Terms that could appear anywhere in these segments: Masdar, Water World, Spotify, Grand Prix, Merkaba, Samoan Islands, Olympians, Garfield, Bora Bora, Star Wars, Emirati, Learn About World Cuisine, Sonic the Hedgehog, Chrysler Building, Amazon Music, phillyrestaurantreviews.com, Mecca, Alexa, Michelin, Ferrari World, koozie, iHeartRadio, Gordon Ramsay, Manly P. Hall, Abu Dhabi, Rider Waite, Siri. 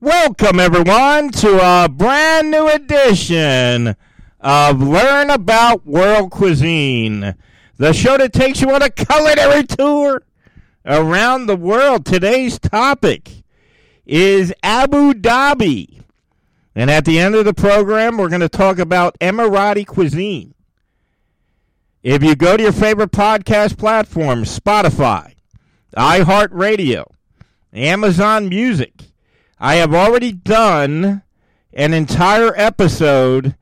Welcome, everyone, to a brand new edition of Learn About World Cuisine, the show that takes you on a culinary tour around the world. Today's topic is Abu Dhabi. And at the end of the program, we're going to talk about Emirati cuisine. If you go to your favorite podcast platform, Spotify, iHeartRadio, Amazon Music, I have already done an entire episode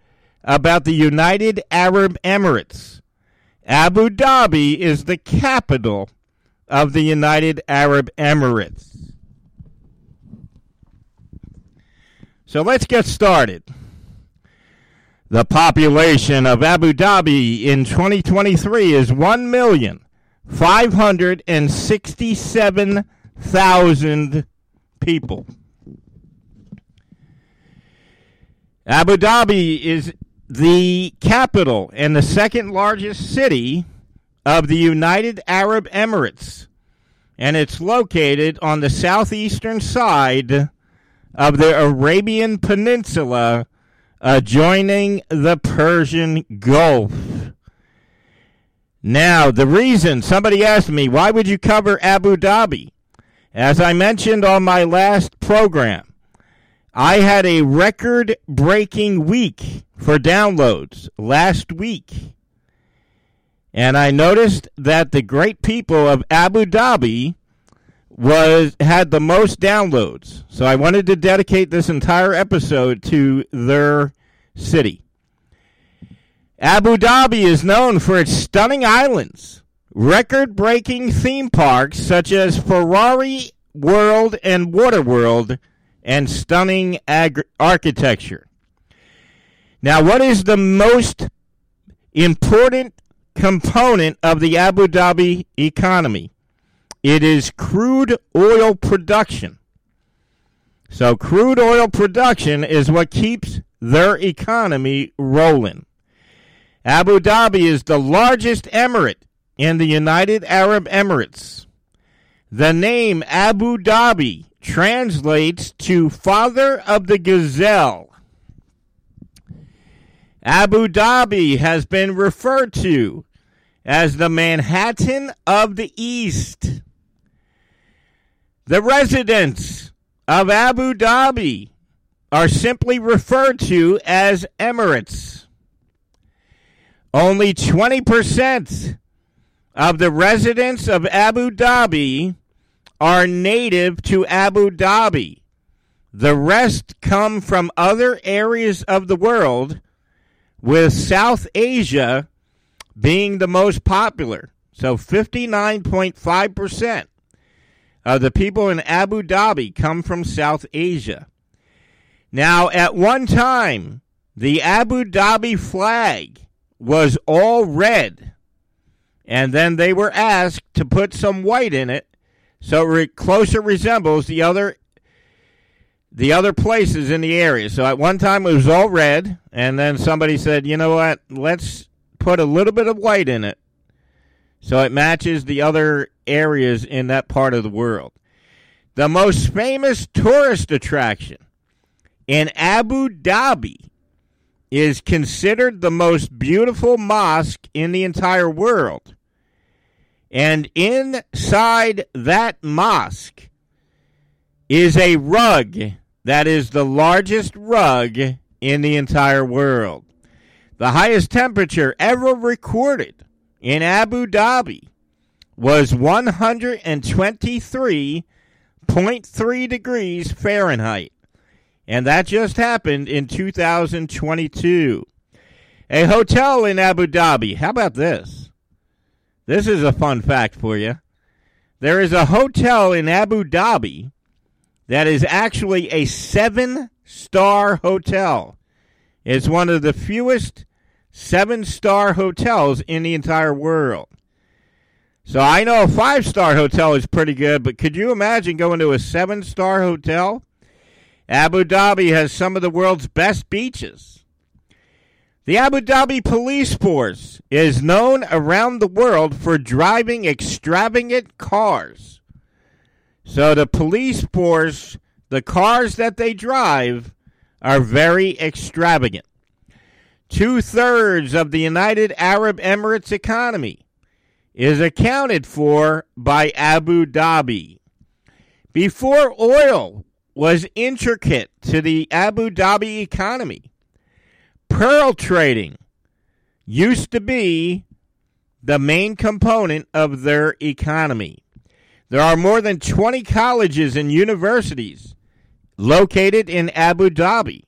about the United Arab Emirates. Abu Dhabi is the capital of the United Arab Emirates. So let's get started. The population of Abu Dhabi in 2023 is 1,567,000 people. Abu Dhabi is the capital and the second largest city of the United Arab Emirates, and it's located on the southeastern side of the Arabian Peninsula adjoining the Persian Gulf. Now, the reason somebody asked me, why would you cover Abu Dhabi? As I mentioned on my last program, I had a record-breaking week for downloads last week. And I noticed that the great people of Abu Dhabi had the most downloads. So I wanted to dedicate this entire episode to their city. Abu Dhabi is known for its stunning islands, record-breaking theme parks such as Ferrari World and Water World, and stunning architecture. Now, what is the most important component of the Abu Dhabi economy? It is crude oil production. So crude oil production is what keeps their economy rolling. Abu Dhabi is the largest emirate in the United Arab Emirates. The name Abu Dhabi translates to Father of the Gazelle. Abu Dhabi has been referred to as the Manhattan of the East. The residents of Abu Dhabi are simply referred to as Emirates. Only 20% of the residents of Abu Dhabi are native to Abu Dhabi. The rest come from other areas of the world, with South Asia being the most popular. So 59.5% of the people in Abu Dhabi come from South Asia. Now, at one time, the Abu Dhabi flag was all red, and then they were asked to put some white in it, so it closer resembles the other places in the area. So at one time it was all red, and then somebody said, you know what, let's put a little bit of white in it so it matches the other areas in that part of the world. The most famous tourist attraction in Abu Dhabi is considered the most beautiful mosque in the entire world. And inside that mosque is a rug that is the largest rug in the entire world. The highest temperature ever recorded in Abu Dhabi was 123.3 degrees Fahrenheit. And that just happened in 2022. A hotel in Abu Dhabi, how about this? This is a fun fact for you. There is a hotel in Abu Dhabi that is actually a 7-star hotel. It's one of the fewest 7-star hotels in the entire world. So I know a 5-star hotel is pretty good, but could you imagine going to a 7-star hotel? Abu Dhabi has some of the world's best beaches. The Abu Dhabi Police Force is known around the world for driving extravagant cars. So the police force The cars that they drive are very extravagant. 2/3 of the United Arab Emirates economy is accounted for by Abu Dhabi. Before oil was intricate to the Abu Dhabi economy, pearl trading used to be the main component of their economy. There are more than 20 colleges and universities located in Abu Dhabi.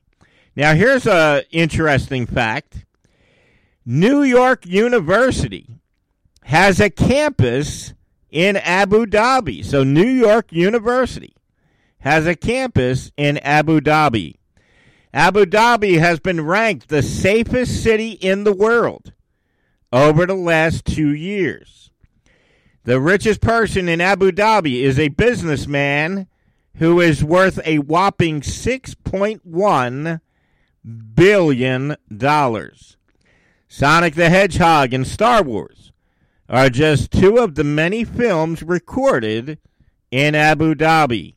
Now, here's an interesting fact. New York University has a campus in Abu Dhabi. So New York University has a campus in Abu Dhabi. Abu Dhabi has been ranked the safest city in the world over the last 2 years. The richest person in Abu Dhabi is a businessman who is worth a whopping $6.1 billion. Sonic the Hedgehog and Star Wars are just two of the many films recorded in Abu Dhabi.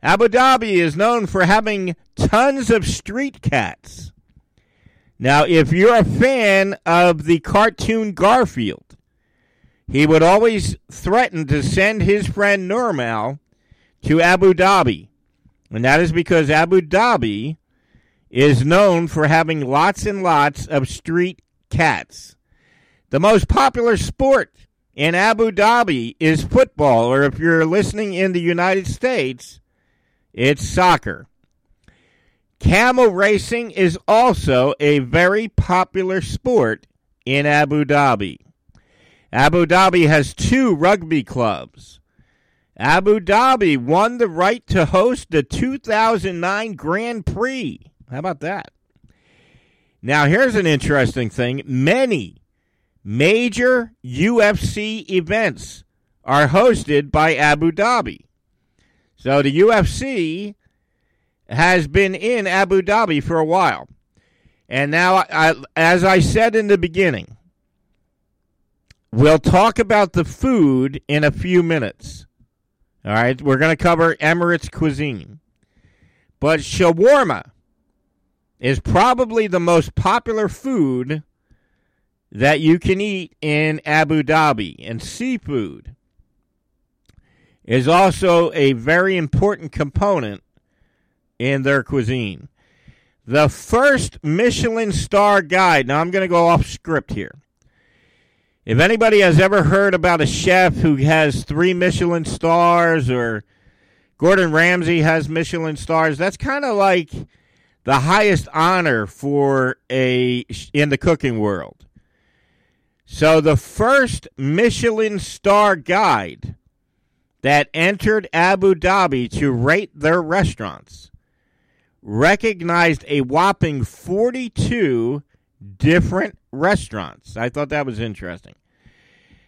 Abu Dhabi is known for having tons of street cats. Now, if you're a fan of the cartoon Garfield, he would always threaten to send his friend Normal to Abu Dhabi. And that is because Abu Dhabi is known for having lots and lots of street cats. The most popular sport in Abu Dhabi is football, or if you're listening in the United States, it's soccer. Camel racing is also a very popular sport in Abu Dhabi. Abu Dhabi has two rugby clubs. Abu Dhabi won the right to host the 2009 Grand Prix. How about that? Now, here's an interesting thing. Many major UFC events are hosted by Abu Dhabi. So the UFC has been in Abu Dhabi for a while. And now, as I said in the beginning, we'll talk about the food in a few minutes. All right, we're going to cover Emirates cuisine. But shawarma is probably the most popular food that you can eat in Abu Dhabi. And seafood is also a very important component in their cuisine. The first Michelin star guide. Now, I'm going to go off script here. If anybody has ever heard about a chef who has 3 Michelin stars, or Gordon Ramsay has Michelin stars, that's kind of like the highest honor for in the cooking world. So the first Michelin star guide that entered Abu Dhabi to rate their restaurants recognized a whopping 42 different restaurants. I thought that was interesting.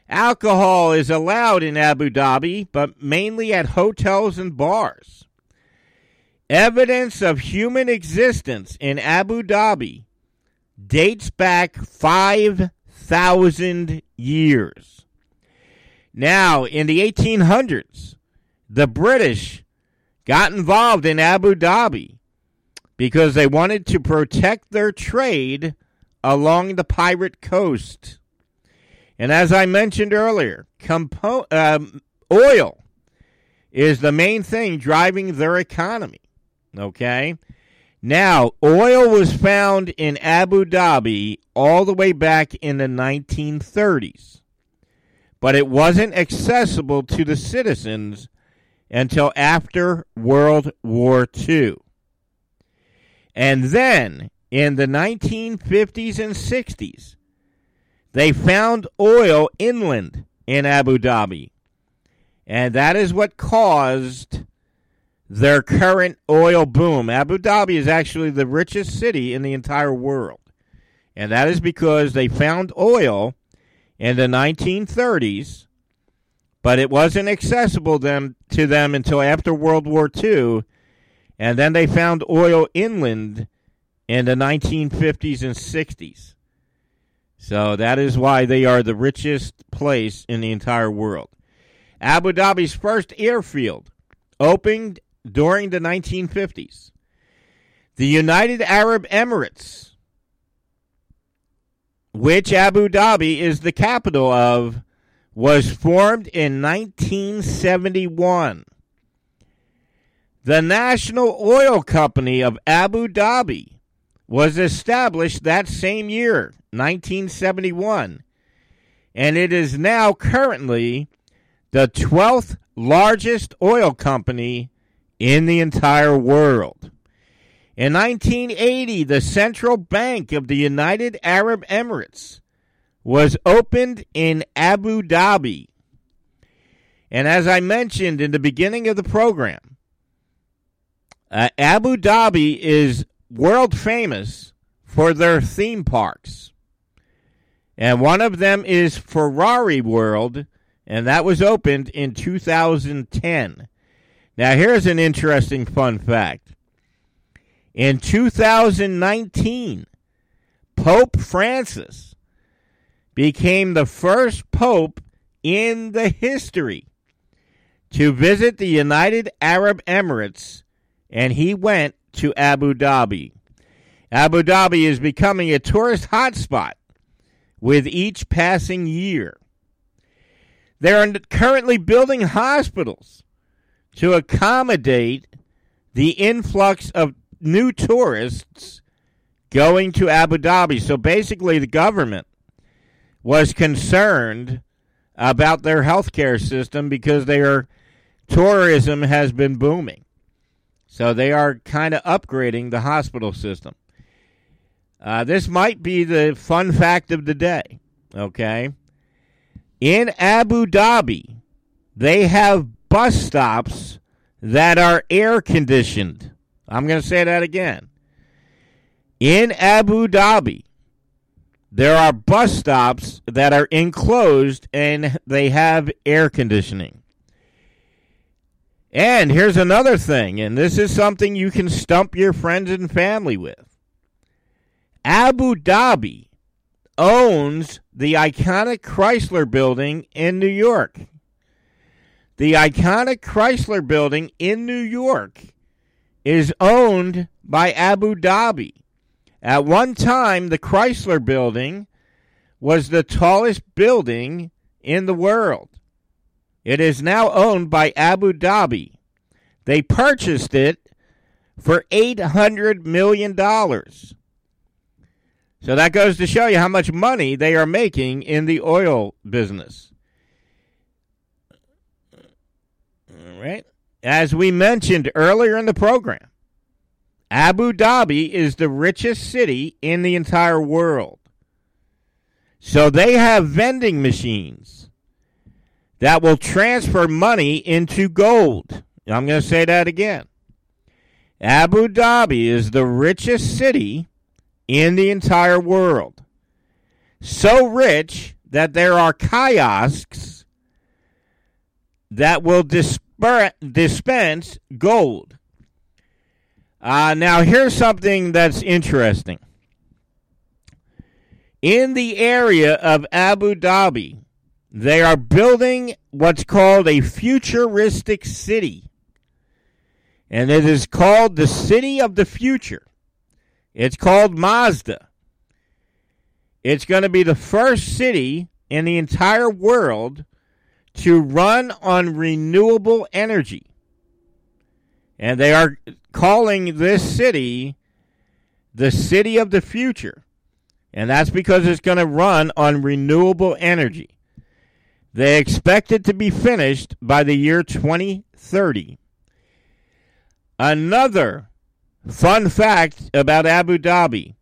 Alcohol is allowed in Abu Dhabi, but mainly at hotels and bars. Evidence of human existence in Abu Dhabi dates back 5,000 years. Now, in the 1800s, the British got involved in Abu Dhabi because they wanted to protect their trade along the pirate coast. And as I mentioned earlier, oil is the main thing driving their economy. Okay? Now, oil was found in Abu Dhabi all the way back in the 1930s. But it wasn't accessible to the citizens until after World War II. And then, in the 1950s and 60s, they found oil inland in Abu Dhabi. And that is what caused their current oil boom. Abu Dhabi is actually the richest city in the entire world. And that is because they found oil in the 1930s, but it wasn't accessible to them until after World War II. And then they found oil inland in the 1950s and 60s. So that is why they are the richest place in the entire world. Abu Dhabi's first airfield opened during the 1950s, the United Arab Emirates, which Abu Dhabi is the capital of, was formed in 1971. The National Oil Company of Abu Dhabi was established that same year, 1971, and it is now currently the 12th largest oil company in the entire world. In 1980, the Central Bank of the United Arab Emirates was opened in Abu Dhabi. And as I mentioned in the beginning of the program, Abu Dhabi is world famous for their theme parks. And one of them is Ferrari World, and that was opened in 2010. Now, here's an interesting fun fact. In 2019, Pope Francis became the first pope in the history to visit the United Arab Emirates, and he went to Abu Dhabi. Abu Dhabi is becoming a tourist hotspot with each passing year. They are currently building hospitals to accommodate the influx of new tourists going to Abu Dhabi. So basically the government was concerned about their healthcare system because their tourism has been booming. So they are kind of upgrading the hospital system. This might be the fun fact of the day, okay? In Abu Dhabi, they have bus stops that are air-conditioned. I'm going to say that again. In Abu Dhabi, there are bus stops that are enclosed and they have air conditioning. And here's another thing, and this is something you can stump your friends and family with. Abu Dhabi owns the iconic Chrysler Building in New York. The iconic Chrysler Building in New York is owned by Abu Dhabi. At one time, the Chrysler Building was the tallest building in the world. It is now owned by Abu Dhabi. They purchased it for $800 million. So that goes to show you how much money they are making in the oil business. All right. As we mentioned earlier in the program, Abu Dhabi is the richest city in the entire world. So they have vending machines that will transfer money into gold. I'm going to say that again. Abu Dhabi is the richest city in the entire world. So rich that there are kiosks that will dispense gold. Now, here's something that's interesting. In the area of Abu Dhabi, they are building what's called a futuristic city. And it is called the City of the Future. It's called Masdar. It's going to be the first city in the entire world to run on renewable energy. And they are calling this city the City of the Future. And that's because it's going to run on renewable energy. They expect it to be finished by the year 2030. Another fun fact about Abu Dhabi.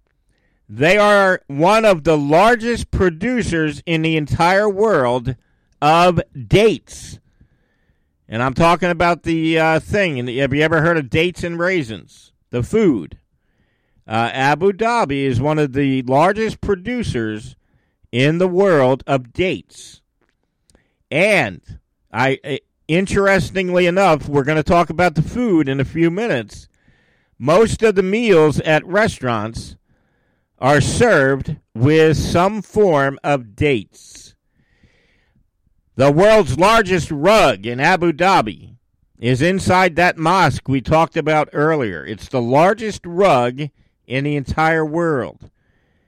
They are one of the largest producers in the entire world of dates. And I'm talking about the thing. Have you ever heard of dates and raisins? The food. Abu Dhabi is one of the largest producers in the world of dates. And interestingly enough, we're going to talk about the food in a few minutes. Most of the meals at restaurants are served with some form of dates. The world's largest rug in Abu Dhabi is inside that mosque we talked about earlier. It's the largest rug in the entire world.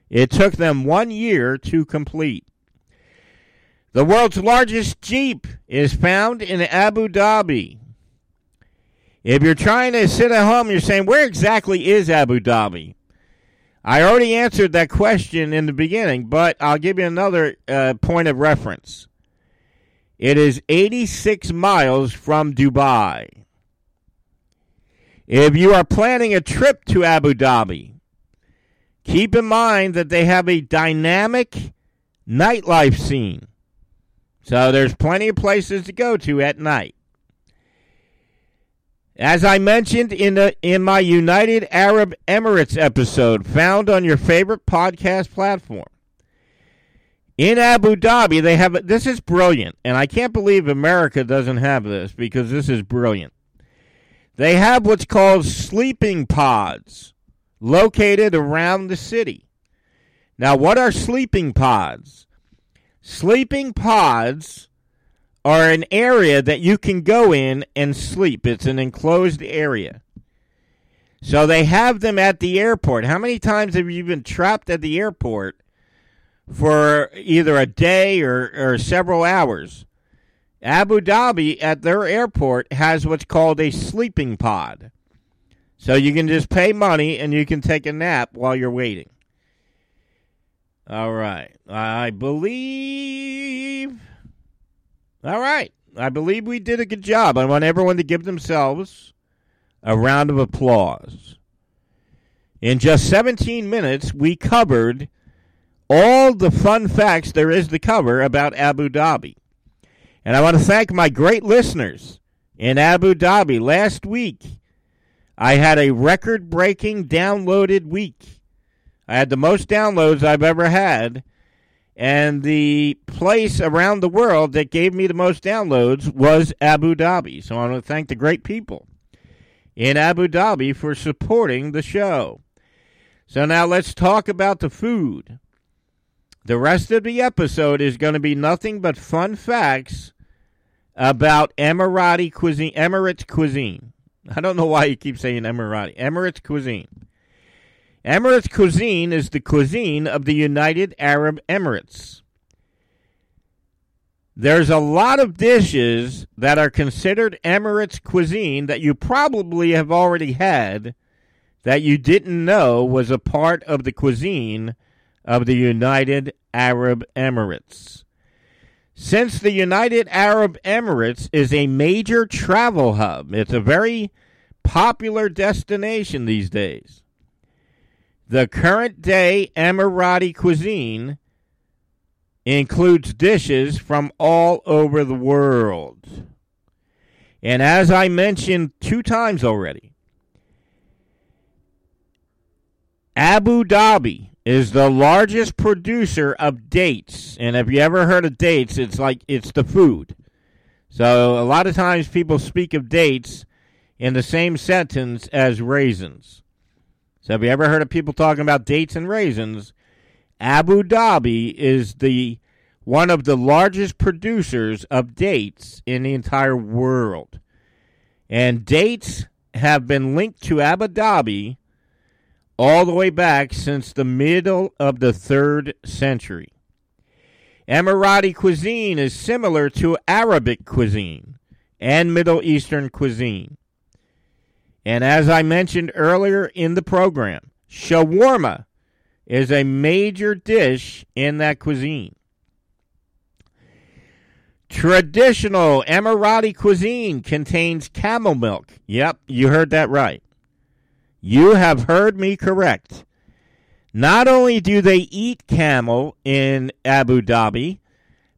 It took them 1 year to complete. The world's largest jeep is found in Abu Dhabi. If you're trying to sit at home, you're saying, where exactly is Abu Dhabi? I already answered that question in the beginning, but I'll give you another point of reference. It is 86 miles from Dubai. If you are planning a trip to Abu Dhabi, keep in mind that they have a dynamic nightlife scene. So there's plenty of places to go to at night. As I mentioned in my United Arab Emirates episode, found on your favorite podcast platform. In Abu Dhabi, they have, this is brilliant, and I can't believe America doesn't have this because this is brilliant. They have what's called sleeping pods located around the city. Now, what are sleeping pods? Sleeping pods are an area that you can go in and sleep. It's an enclosed area. So they have them at the airport. How many times have you been trapped at the airport for either a day or several hours? Abu Dhabi at their airport has what's called a sleeping pod. So you can just pay money and you can take a nap while you're waiting. All right. I believe we did a good job. I want everyone to give themselves a round of applause. In just 17 minutes, we covered all the fun facts there is to cover about Abu Dhabi. And I want to thank my great listeners in Abu Dhabi. Last week, I had a record-breaking downloaded week. I had the most downloads I've ever had. And the place around the world that gave me the most downloads was Abu Dhabi. So I want to thank the great people in Abu Dhabi for supporting the show. So now let's talk about the food. The rest of the episode is going to be nothing but fun facts about Emirati cuisine, Emirates cuisine. I don't know why you keep saying Emirati. Emirates cuisine. Emirates cuisine is the cuisine of the United Arab Emirates. There's a lot of dishes that are considered Emirates cuisine that you probably have already had that you didn't know was a part of the cuisine of the United Arab Emirates. Since the United Arab Emirates is a major travel hub, it's a very popular destination these days. The current-day Emirati cuisine includes dishes from all over the world. And as I mentioned 2 times already, Abu Dhabi is the largest producer of dates. And if you ever heard of dates, it's the food. So a lot of times people speak of dates in the same sentence as raisins. So have you ever heard of people talking about dates and raisins? Abu Dhabi is one of the largest producers of dates in the entire world. And dates have been linked to Abu Dhabi all the way back since the middle of the 3rd century. Emirati cuisine is similar to Arabic cuisine and Middle Eastern cuisine. And as I mentioned earlier in the program, shawarma is a major dish in that cuisine. Traditional Emirati cuisine contains camel milk. Yep, you heard that right. You have heard me correct. Not only do they eat camel in Abu Dhabi,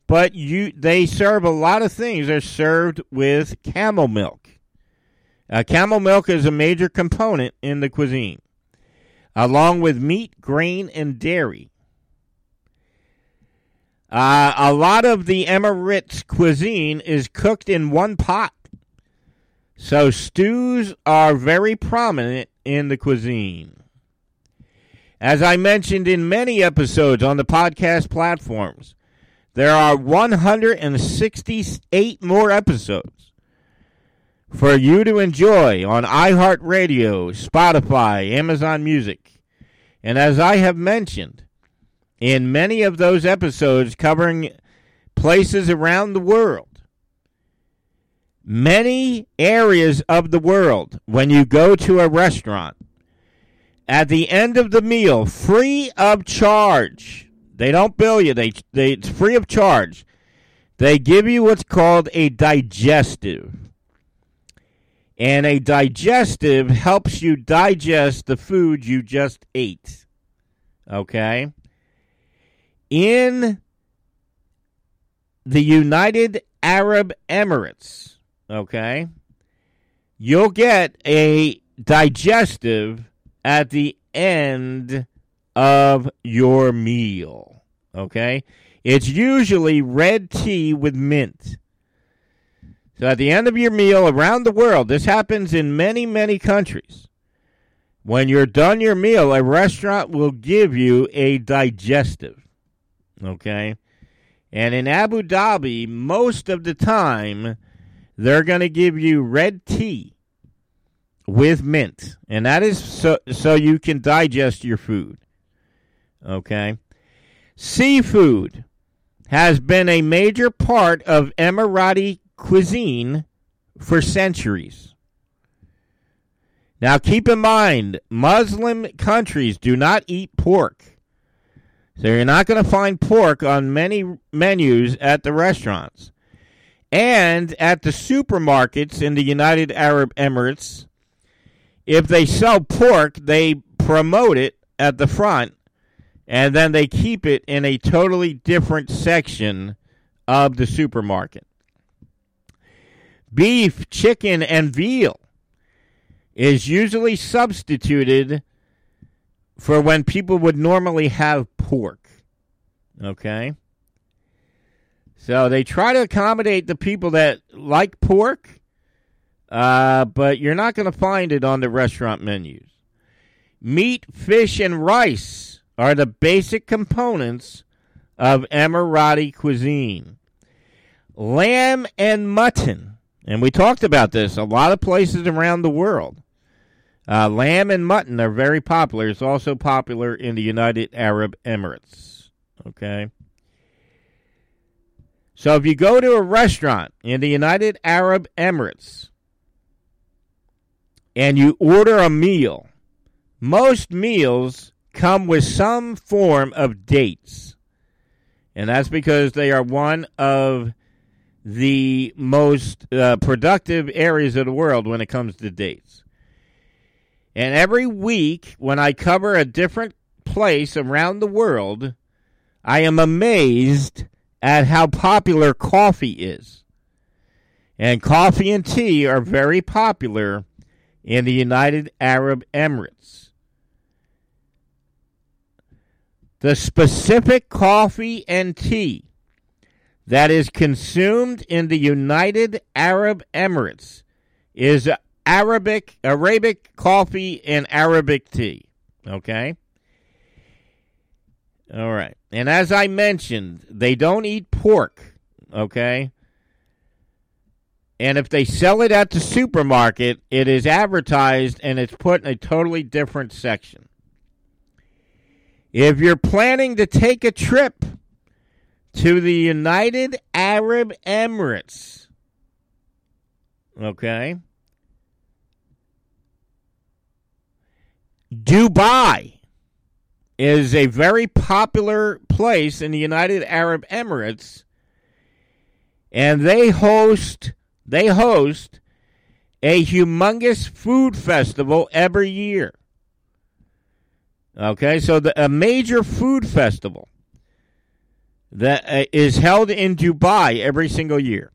but they serve a lot of things. They're served with camel milk. Camel milk is a major component in the cuisine, along with meat, grain, and dairy. A lot of the Emirates cuisine is cooked in one pot, so stews are very prominent in the cuisine. As I mentioned in many episodes on the podcast platforms, there are 168 more episodes for you to enjoy on iHeartRadio, Spotify, Amazon Music. And as I have mentioned, in many of those episodes covering places around the world, many areas of the world, when you go to a restaurant, at the end of the meal, free of charge, they don't bill you, it's free of charge, they give you what's called a digestive. And a digestive helps you digest the food you just ate. Okay? In the United Arab Emirates, okay, you'll get a digestive at the end of your meal. Okay? It's usually red tea with mint. So at the end of your meal around the world, this happens in many, many countries. When you're done your meal, a restaurant will give you a digestive, okay? And in Abu Dhabi, most of the time, they're going to give you red tea with mint. And that is so you can digest your food, okay? Seafood has been a major part of Emirati cuisine for centuries. Now keep in mind, Muslim countries do not eat pork. So you're not going to find pork on many menus at the restaurants. And at the supermarkets in the United Arab Emirates, if they sell pork, they promote it at the front, and then they keep it in a totally different section of the supermarket. Beef, chicken, and veal is usually substituted for when people would normally have pork, okay? So they try to accommodate the people that like pork, but you're not going to find it on the restaurant menus. Meat, fish, and rice are the basic components of Emirati cuisine. Lamb and mutton. And we talked about this a lot of places around the world. Lamb and mutton are very popular. It's also popular in the United Arab Emirates. Okay? So if you go to a restaurant in the United Arab Emirates and you order a meal, most meals come with some form of dates. And that's because they are one of the most productive areas of the world when it comes to dates. And every week when I cover a different place around the world, I am amazed at how popular coffee is. And coffee and tea are very popular in the United Arab Emirates. The specific coffee and tea that is consumed in the United Arab Emirates is Arabic coffee and Arabic tea, okay? All right. And as I mentioned, they don't eat pork, okay? And if they sell it at the supermarket, it is advertised and it's put in a totally different section. If you're planning to take a trip to the United Arab Emirates, okay, Dubai is a very popular place in the United Arab Emirates, and they host a humongous food festival every year. Okay, so a major food festival that is held in Dubai every single year.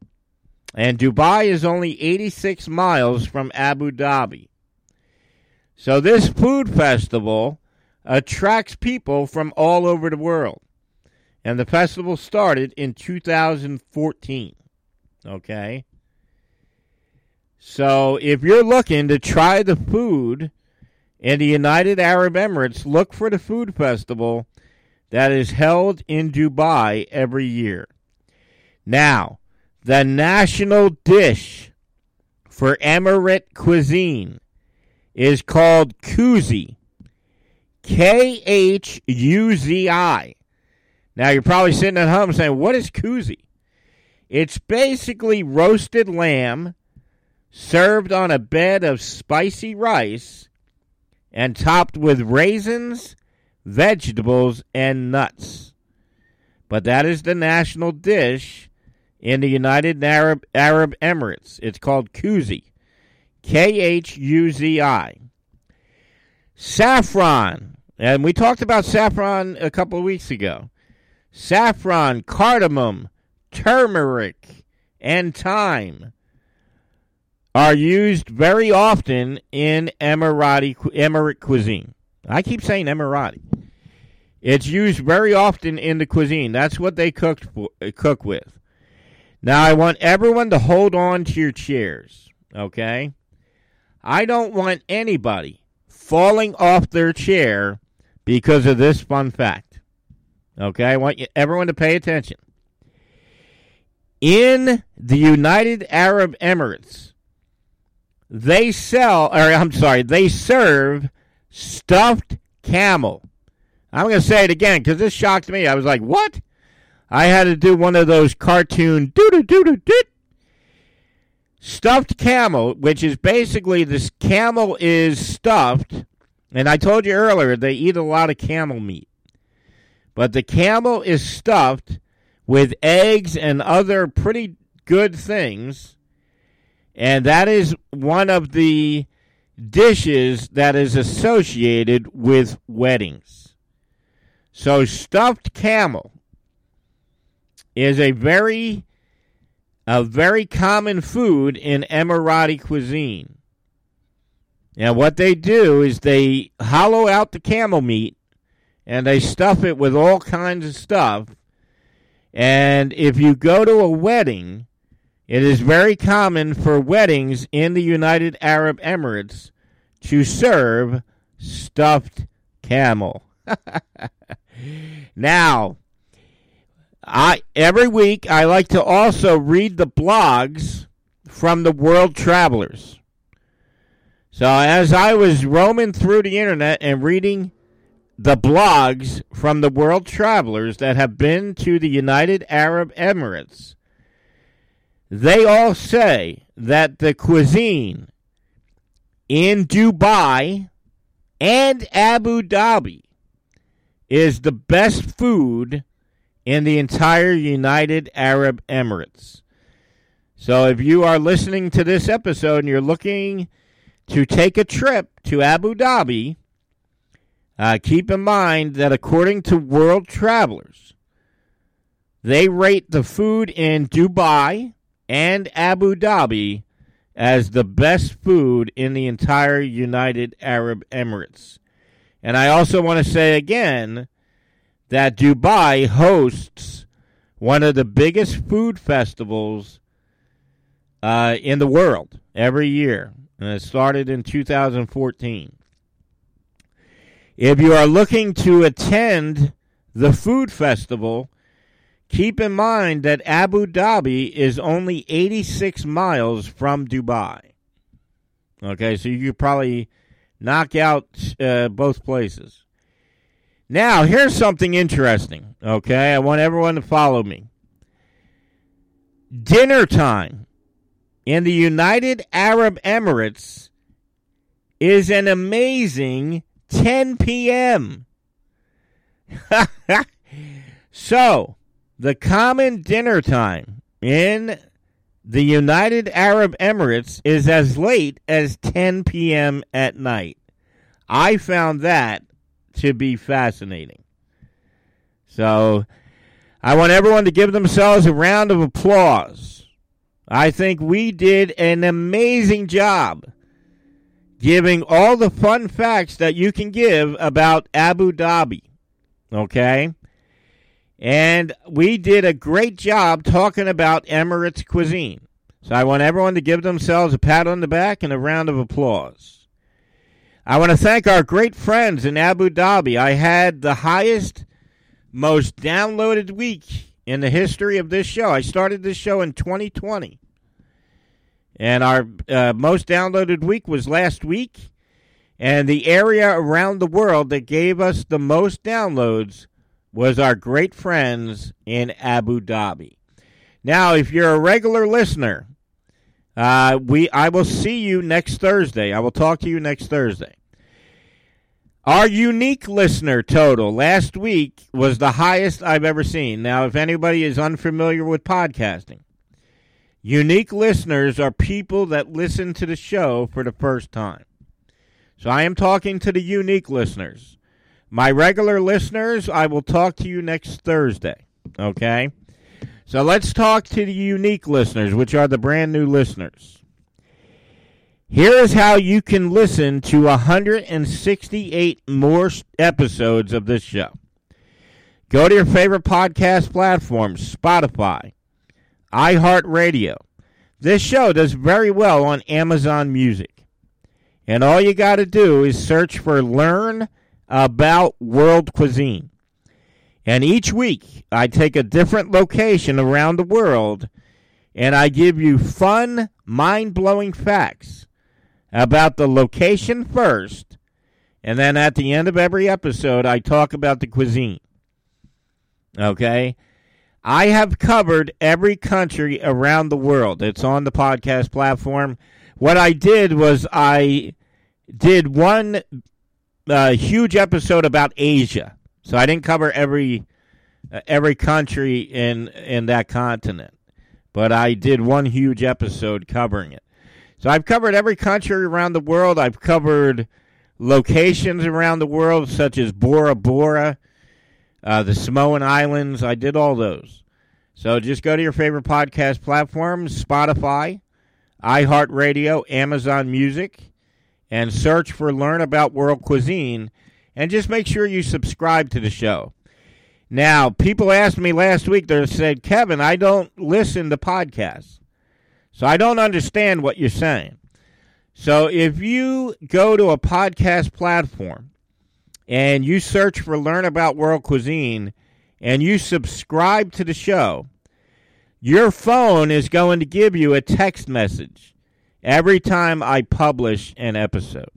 And Dubai is only 86 miles from Abu Dhabi. So this food festival attracts people from all over the world. And the festival started in 2014. Okay? So if you're looking to try the food in the United Arab Emirates, look for the food festival that is held in Dubai every year. Now, the national dish for Emirati cuisine is called koozie. K-H-U-Z-I. Now, you're probably sitting at home saying, what is koozie? It's basically roasted lamb served on a bed of spicy rice and topped with raisins, vegetables, and nuts. But that is the national dish in the United Arab Emirates. It's called koozie. K-H-U-Z-I. Saffron. And we talked about saffron a couple of weeks ago. Saffron, cardamom, turmeric, and thyme are used very often in Emirati cuisine. I keep saying Emirati. It's used very often in the cuisine. That's what they cook with. Now, I want everyone to hold on to your chairs, okay? I don't want anybody falling off their chair because of this fun fact, okay? I want everyone to pay attention. In the United Arab Emirates, they serve stuffed camel. I'm going to say it again because this shocked me. I was like, what? I had to do one of those cartoon doo-doo-doo-doo-doo. Stuffed camel, which is basically this camel is stuffed. And I told you earlier, they eat a lot of camel meat. But the camel is stuffed with eggs and other pretty good things. And that is one of the dishes that is associated with weddings. So stuffed camel is a very common food in Emirati cuisine. And what they do is they hollow out the camel meat and they stuff it with all kinds of stuff. And if you go to a wedding, it is very common for weddings in the United Arab Emirates to serve stuffed camel. Now, every week I like to also read the blogs from the world travelers. So as I was roaming through the internet and reading the blogs from the world travelers that have been to the United Arab Emirates, they all say that the cuisine in Dubai and Abu Dhabi is the best food in the entire United Arab Emirates. So if you are listening to this episode and you're looking to take a trip to Abu Dhabi, keep in mind that according to world travelers, they rate the food in Dubai and Abu Dhabi as the best food in the entire United Arab Emirates. And I also want to say again that Dubai hosts one of the biggest food festivals in the world every year. And it started in 2014. If you are looking to attend the food festival, keep in mind that Abu Dhabi is only 86 miles from Dubai. Okay, so you could probably knock out both places. Now, here's something interesting, okay? I want everyone to follow me. Dinner time in the United Arab Emirates is an amazing 10 p.m. So, the common dinner time in the United Arab Emirates is as late as 10 p.m. at night. I found that to be fascinating. So, I want everyone to give themselves a round of applause. I think we did an amazing job giving all the fun facts that you can give about Abu Dhabi. Okay? And we did a great job talking about Emirates cuisine. So, I want everyone to give themselves a pat on the back and a round of applause. I want to thank our great friends in Abu Dhabi. I had the highest, most downloaded week in the history of this show. I started this show in 2020. And our most downloaded week was last week. And the area around the world that gave us the most downloads was our great friends in Abu Dhabi. Now, if you're a regular listener, I will see you next Thursday. I will talk to you next Thursday. Our unique listener total last week was the highest I've ever seen. Now, if anybody is unfamiliar with podcasting, unique listeners are people that listen to the show for the first time. So I am talking to the unique listeners. My regular listeners, I will talk to you next Thursday, okay? So let's talk to the unique listeners, which are the brand new listeners. Here is how you can listen to 168 more episodes of this show. Go to your favorite podcast platforms, Spotify, iHeartRadio. This show does very well on Amazon Music. And all you got to do is search for Learn About World Cuisine. And each week, I take a different location around the world, and I give you fun, mind-blowing facts about the location first, and then at the end of every episode, I talk about the cuisine. Okay? I have covered every country around the world. It's on the podcast platform. What I did was I did one huge episode about Asia. So I didn't cover every country in that continent, but I did one huge episode covering it. So I've covered every country around the world. I've covered locations around the world, such as Bora Bora, the Samoan Islands. I did all those. So just go to your favorite podcast platforms, Spotify, iHeartRadio, Amazon Music, and search for Learn About World Cuisine. And just make sure you subscribe to the show. Now, people asked me last week, they said, Kevin, I don't listen to podcasts. So I don't understand what you're saying. So if you go to a podcast platform and you search for Learn About World Cuisine and you subscribe to the show, your phone is going to give you a text message every time I publish an episode.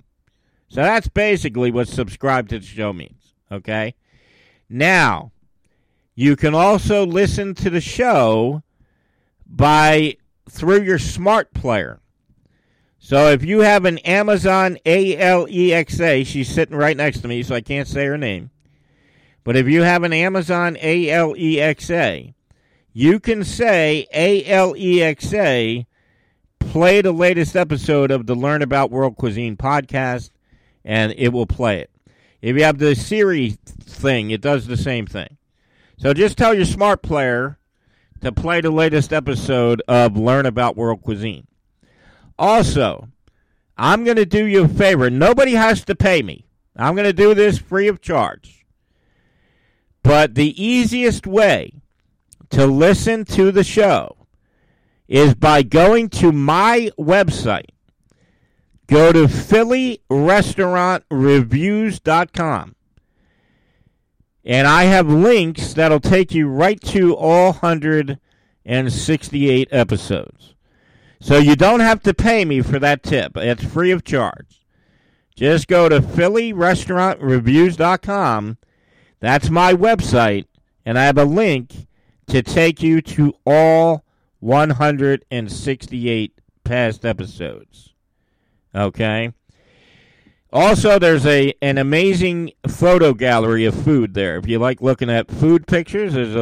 So that's basically what subscribe to the show means, okay? Now, you can also listen to the show through your smart player. So if you have an Amazon Alexa, she's sitting right next to me, so I can't say her name. But if you have an Amazon Alexa, you can say, Alexa, play the latest episode of the Learn About World Cuisine podcast. And it will play it. If you have the Siri thing, it does the same thing. So just tell your smart player to play the latest episode of Learn About World Cuisine. Also, I'm going to do you a favor. Nobody has to pay me. I'm going to do this free of charge. But the easiest way to listen to the show is by going to my website. Go to phillyrestaurantreviews.com, and I have links that'll take you right to all 168 episodes. So you don't have to pay me for that tip. It's free of charge. Just go to phillyrestaurantreviews.com. That's my website, and I have a link to take you to all 168 past episodes. Okay. Also, there's an amazing photo gallery of food there. If you like looking at food pictures, there's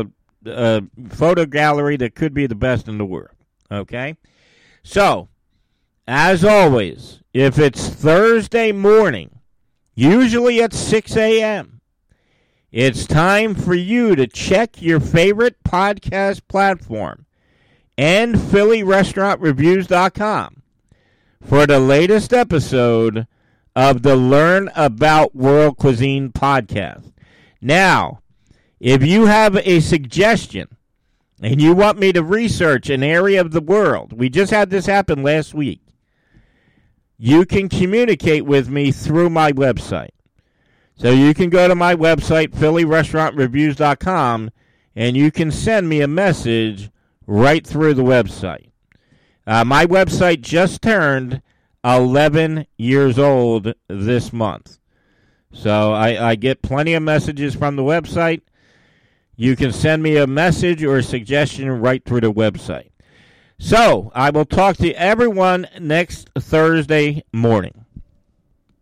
a photo gallery that could be the best in the world. Okay. So, as always, if it's Thursday morning, usually at 6 a.m., it's time for you to check your favorite podcast platform and phillyrestaurantreviews.com. for the latest episode of the Learn About World Cuisine podcast. Now, if you have a suggestion and you want me to research an area of the world, we just had this happen last week, you can communicate with me through my website. So you can go to my website, phillyrestaurantreviews.com, and you can send me a message right through the website. My website just turned 11 years old this month. So I get plenty of messages from the website. You can send me a message or a suggestion right through the website. So I will talk to everyone next Thursday morning.